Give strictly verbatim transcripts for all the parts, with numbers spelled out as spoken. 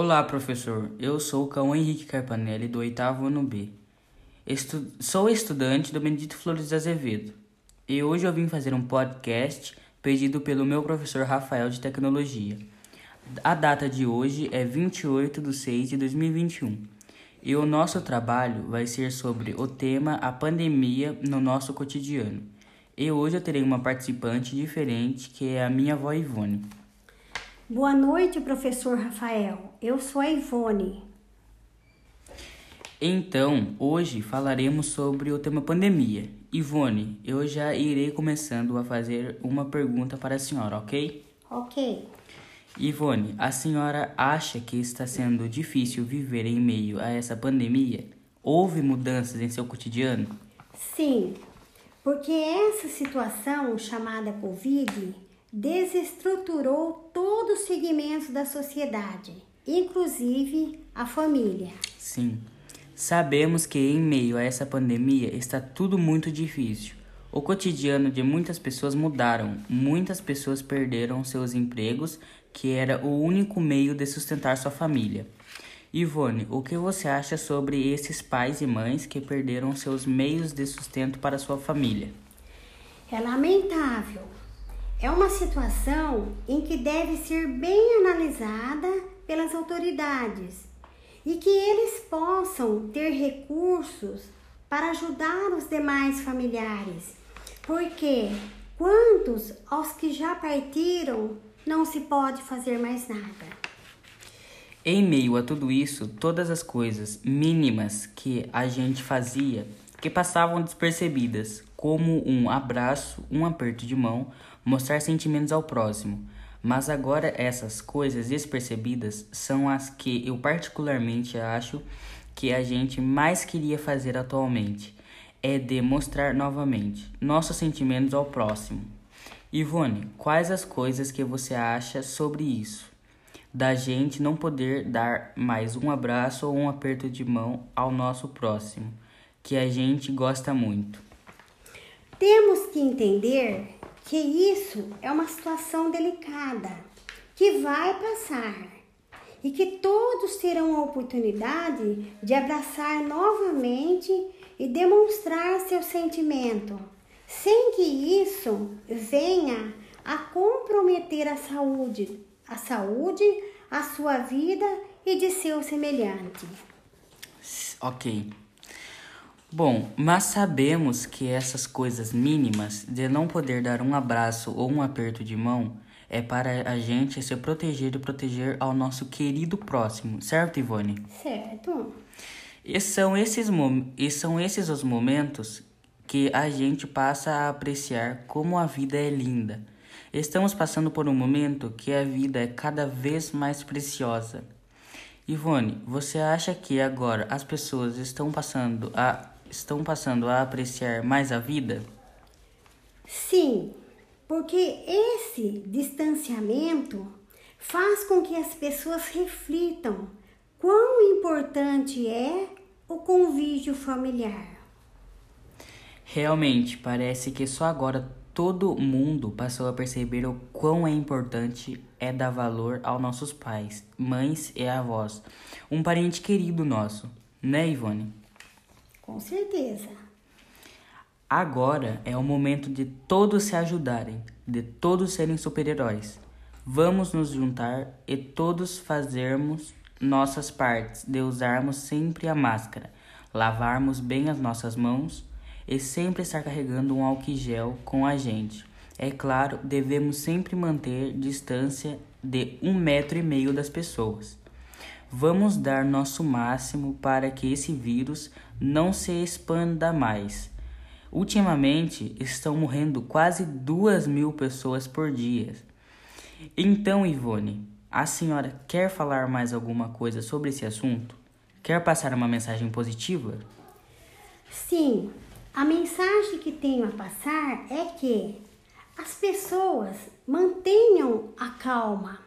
Olá, professor. Eu sou o Cauã Henrique Carpanelli, do oitavo ano B. Estu- sou estudante do Benedito Flores Azevedo. E hoje eu vim fazer um podcast pedido pelo meu professor Rafael de Tecnologia. A data de hoje é vinte e oito de seis de dois mil e vinte e um. E o nosso trabalho vai ser sobre o tema a pandemia no nosso cotidiano. E hoje eu terei uma participante diferente, que é a minha avó Ivone. Boa noite, professor Rafael. Eu sou a Ivone. Então, hoje falaremos sobre o tema pandemia. Ivone, eu já irei começando a fazer uma pergunta para a senhora, ok? Ok. Ivone, a senhora acha que está sendo difícil viver em meio a essa pandemia? Houve mudanças em seu cotidiano? Sim, porque essa situação chamada COVID desestruturou todo o segmento da sociedade, inclusive a família. Sim, sabemos que em meio a essa pandemia está tudo muito difícil. O cotidiano de muitas pessoas mudaram, muitas pessoas perderam seus empregos, que era o único meio de sustentar sua família. Ivone, o que você acha sobre esses pais e mães que perderam seus meios de sustento para sua família? É lamentável. É uma situação em que deve ser bem analisada pelas autoridades e que eles possam ter recursos para ajudar os demais familiares, porque quantos aos que já partiram não se pode fazer mais nada. Em meio a tudo isso, todas as coisas mínimas que a gente fazia, que passavam despercebidas, como um abraço, um aperto de mão, mostrar sentimentos ao próximo. Mas agora essas coisas despercebidas são as que eu particularmente acho que a gente mais queria fazer atualmente. É demonstrar novamente nossos sentimentos ao próximo. Ivone, quais as coisas que você acha sobre isso? Da gente não poder dar mais um abraço ou um aperto de mão ao nosso próximo, que a gente gosta muito. Temos que entender que isso é uma situação delicada, que vai passar e que todos terão a oportunidade de abraçar novamente e demonstrar seu sentimento, sem que isso venha a comprometer a saúde, a saúde, a sua vida e de seu semelhante. Ok. Bom, mas sabemos que essas coisas mínimas de não poder dar um abraço ou um aperto de mão é para a gente se proteger e proteger ao nosso querido próximo, certo, Ivone? Certo. E são esses, mom- e são esses os momentos que a gente passa a apreciar como a vida é linda. Estamos passando por um momento que a vida é cada vez mais preciosa. Ivone, você acha que agora as pessoas estão passando a... Estão passando a apreciar mais a vida? Sim, porque esse distanciamento faz com que as pessoas reflitam quão importante é o convívio familiar. Realmente, parece que só agora todo mundo passou a perceber o quão é importante é dar valor aos nossos pais, mães e avós, um parente querido nosso, né, Ivone? Com certeza. Agora é o momento de todos se ajudarem, de todos serem super-heróis. Vamos nos juntar e todos fazermos nossas partes, de usarmos sempre a máscara, lavarmos bem as nossas mãos e sempre estar carregando um álcool gel com a gente. É claro, devemos sempre manter distância de um metro e meio das pessoas. Vamos dar nosso máximo para que esse vírus não se expanda mais. Ultimamente, estão morrendo quase duas mil pessoas por dia. Então, Ivone, a senhora quer falar mais alguma coisa sobre esse assunto? Quer passar uma mensagem positiva? Sim, a mensagem que tenho a passar é que as pessoas mantenham a calma,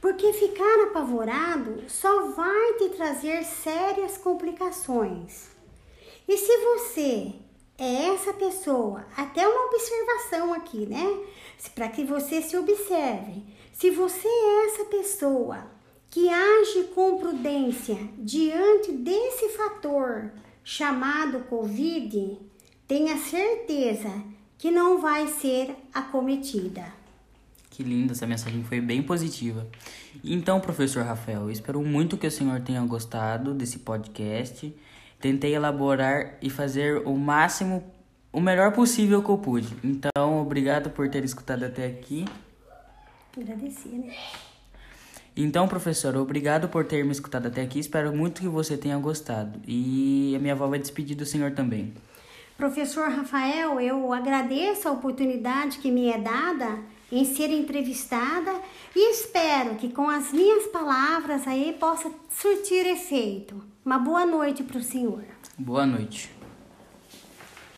porque ficar apavorado só vai te trazer sérias complicações. E se você é essa pessoa, até uma observação aqui, né? Para que você se observe. Se você é essa pessoa que age com prudência diante desse fator chamado COVID, tenha certeza que não vai ser acometida. Que linda, essa mensagem foi bem positiva. Então, professor Rafael, eu espero muito que o senhor tenha gostado desse podcast. Tentei elaborar e fazer o máximo, o melhor possível que eu pude. Então, obrigado por ter escutado até aqui. Agradecer, né? Então, professor, obrigado por ter me escutado até aqui. Espero muito que você tenha gostado. E a minha avó vai despedir do senhor também. Professor Rafael, eu agradeço a oportunidade que me é dada em ser entrevistada e espero que com as minhas palavras aí possa surtir efeito. Uma boa noite para o senhor. Boa noite.